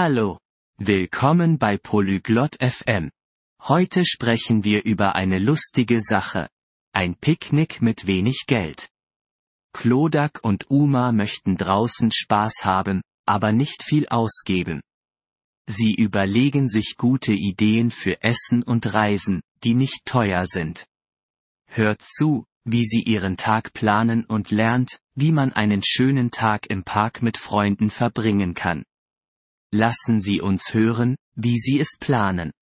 Hallo, willkommen bei Polyglot FM. Heute sprechen wir über eine lustige Sache. Ein Picknick mit wenig Geld. Clodagh und Umar möchten draußen Spaß haben, aber nicht viel ausgeben. Sie überlegen sich gute Ideen für Essen und Reisen, die nicht teuer sind. Hört zu, wie sie ihren Tag planen und lernt, wie man einen schönen Tag im Park mit Freunden verbringen kann. Lassen Sie uns hören, wie Sie es planen.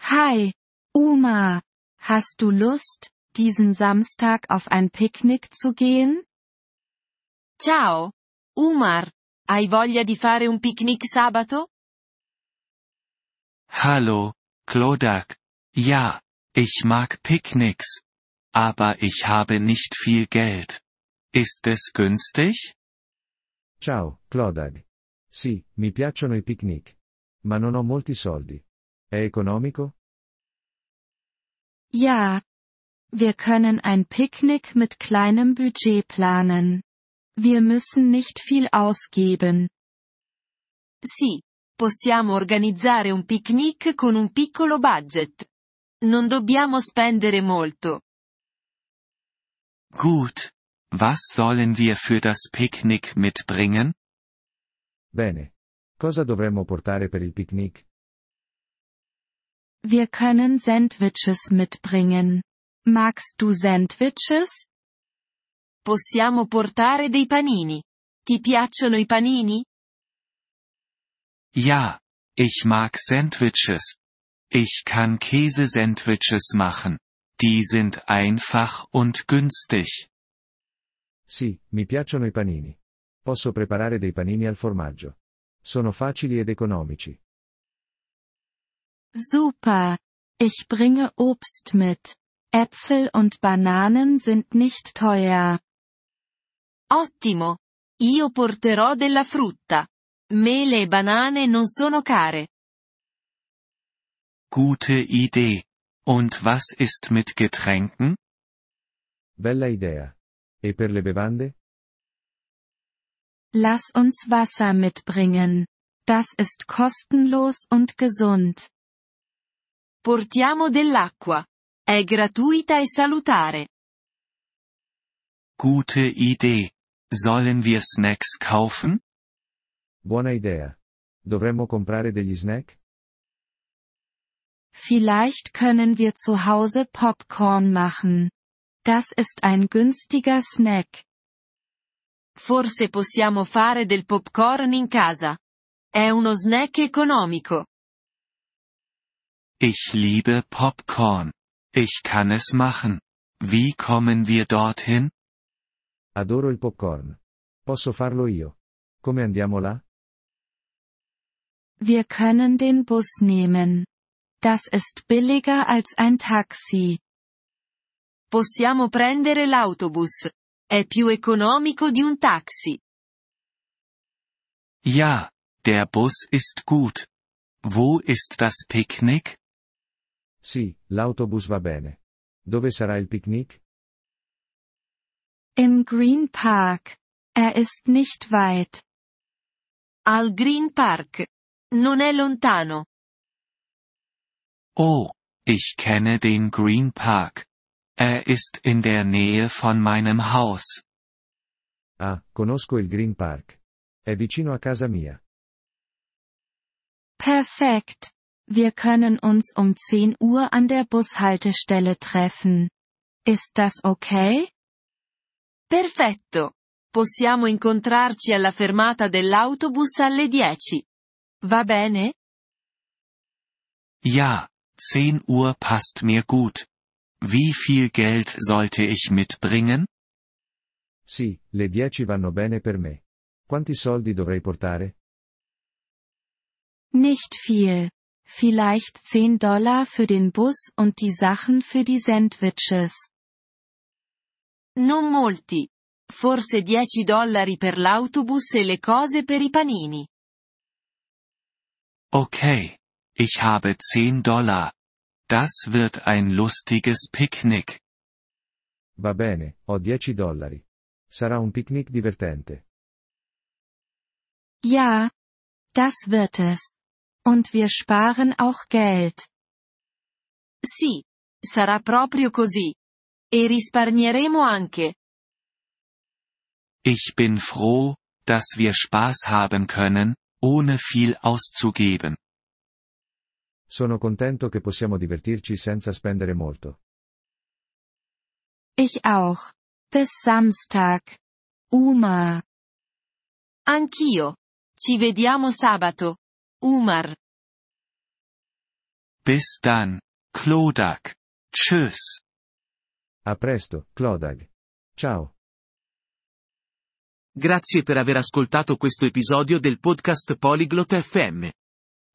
Hi, Umar, hast du Lust, diesen Samstag auf ein Picknick zu gehen? Ciao, Umar, hai voglia di fare un picnic sabato? Hallo, Clodagh, ja, ich mag Picknicks, aber ich habe nicht viel Geld. Ist es günstig? Ciao, Clodagh. Sì, mi piacciono i picnic, ma non ho molti soldi. È economico? Ja, wir können ein Picknick mit kleinem Budget planen. Wir müssen nicht viel ausgeben. Sì, possiamo organizzare un picnic con un piccolo budget. Non dobbiamo spendere molto. Gut. Was sollen wir für das Picknick mitbringen? Bene. Cosa dovremmo portare per il picnic? Wir können Sandwiches mitbringen. Magst du Sandwiches? Possiamo portare dei panini. Ti piacciono i panini? Ja, ich mag Sandwiches. Ich kann Käse-Sandwiches machen. Die sind einfach und günstig. Sì, mi piacciono i panini. Posso preparare dei panini al formaggio. Sono facili ed economici. Super! Ich bringe Obst mit. Äpfel und Bananen sind nicht teuer. Ottimo! Io porterò della frutta. Mele e banane non sono care. Gute Idee. Und was ist mit Getränken? Bella idea. E per le bevande? Lass uns Wasser mitbringen. Das ist kostenlos und gesund. Portiamo dell'acqua. È gratuita e salutare. Gute Idee. Sollen wir Snacks kaufen? Buona idea. Dovremmo comprare degli snack? Vielleicht können wir zu Hause Popcorn machen. Das ist ein günstiger Snack. Forse possiamo fare del popcorn in casa. È uno snack economico. Ich liebe Popcorn. Ich kann es machen. Wie kommen wir dorthin? Adoro il popcorn. Posso farlo io. Come andiamo là? Wir können den Bus nehmen. Das ist billiger als ein Taxi. Possiamo prendere l'autobus. È più economico di un taxi. Ja, der Bus ist gut. Wo ist das Picknick? Sì, l'autobus va bene. Dove sarà il picnic? Im Green Park. Er ist nicht weit. Al Green Park. Non è lontano. Oh, ich kenne den Green Park. Er ist in der Nähe von meinem Haus. Ah, conosco il Green Park. È vicino a casa mia. Perfekt. Wir können uns um 10 Uhr an der Bushaltestelle treffen. Ist das okay? Perfetto. Possiamo incontrarci alla fermata dell'autobus alle 10. Va bene? Ja, 10 Uhr passt mir gut. Wie viel Geld sollte ich mitbringen? Sì, le 10 vanno bene per me. Quanti soldi dovrei portare? Nicht viel. Vielleicht $10 für den Bus und die Sachen für die Sandwiches. Non molti. Forse $10 per l'autobus e le cose per i panini. Okay. Ich habe $10. Das wird ein lustiges Picknick. Va bene, ho $10. Sarà un picnic divertente. Ja, Das wird es. Und wir sparen auch Geld. Sì, sarà proprio così. E risparmieremo anche. Ich bin froh, dass wir Spaß haben können, ohne viel auszugeben. Sono contento che possiamo divertirci senza spendere molto. Ich auch. Bis Samstag. Umar. Anch'io. Ci vediamo sabato. Umar. Bis dann, Clodagh. Tschüss. A presto, Clodagh. Ciao. Grazie per aver ascoltato questo episodio del podcast Polyglot FM.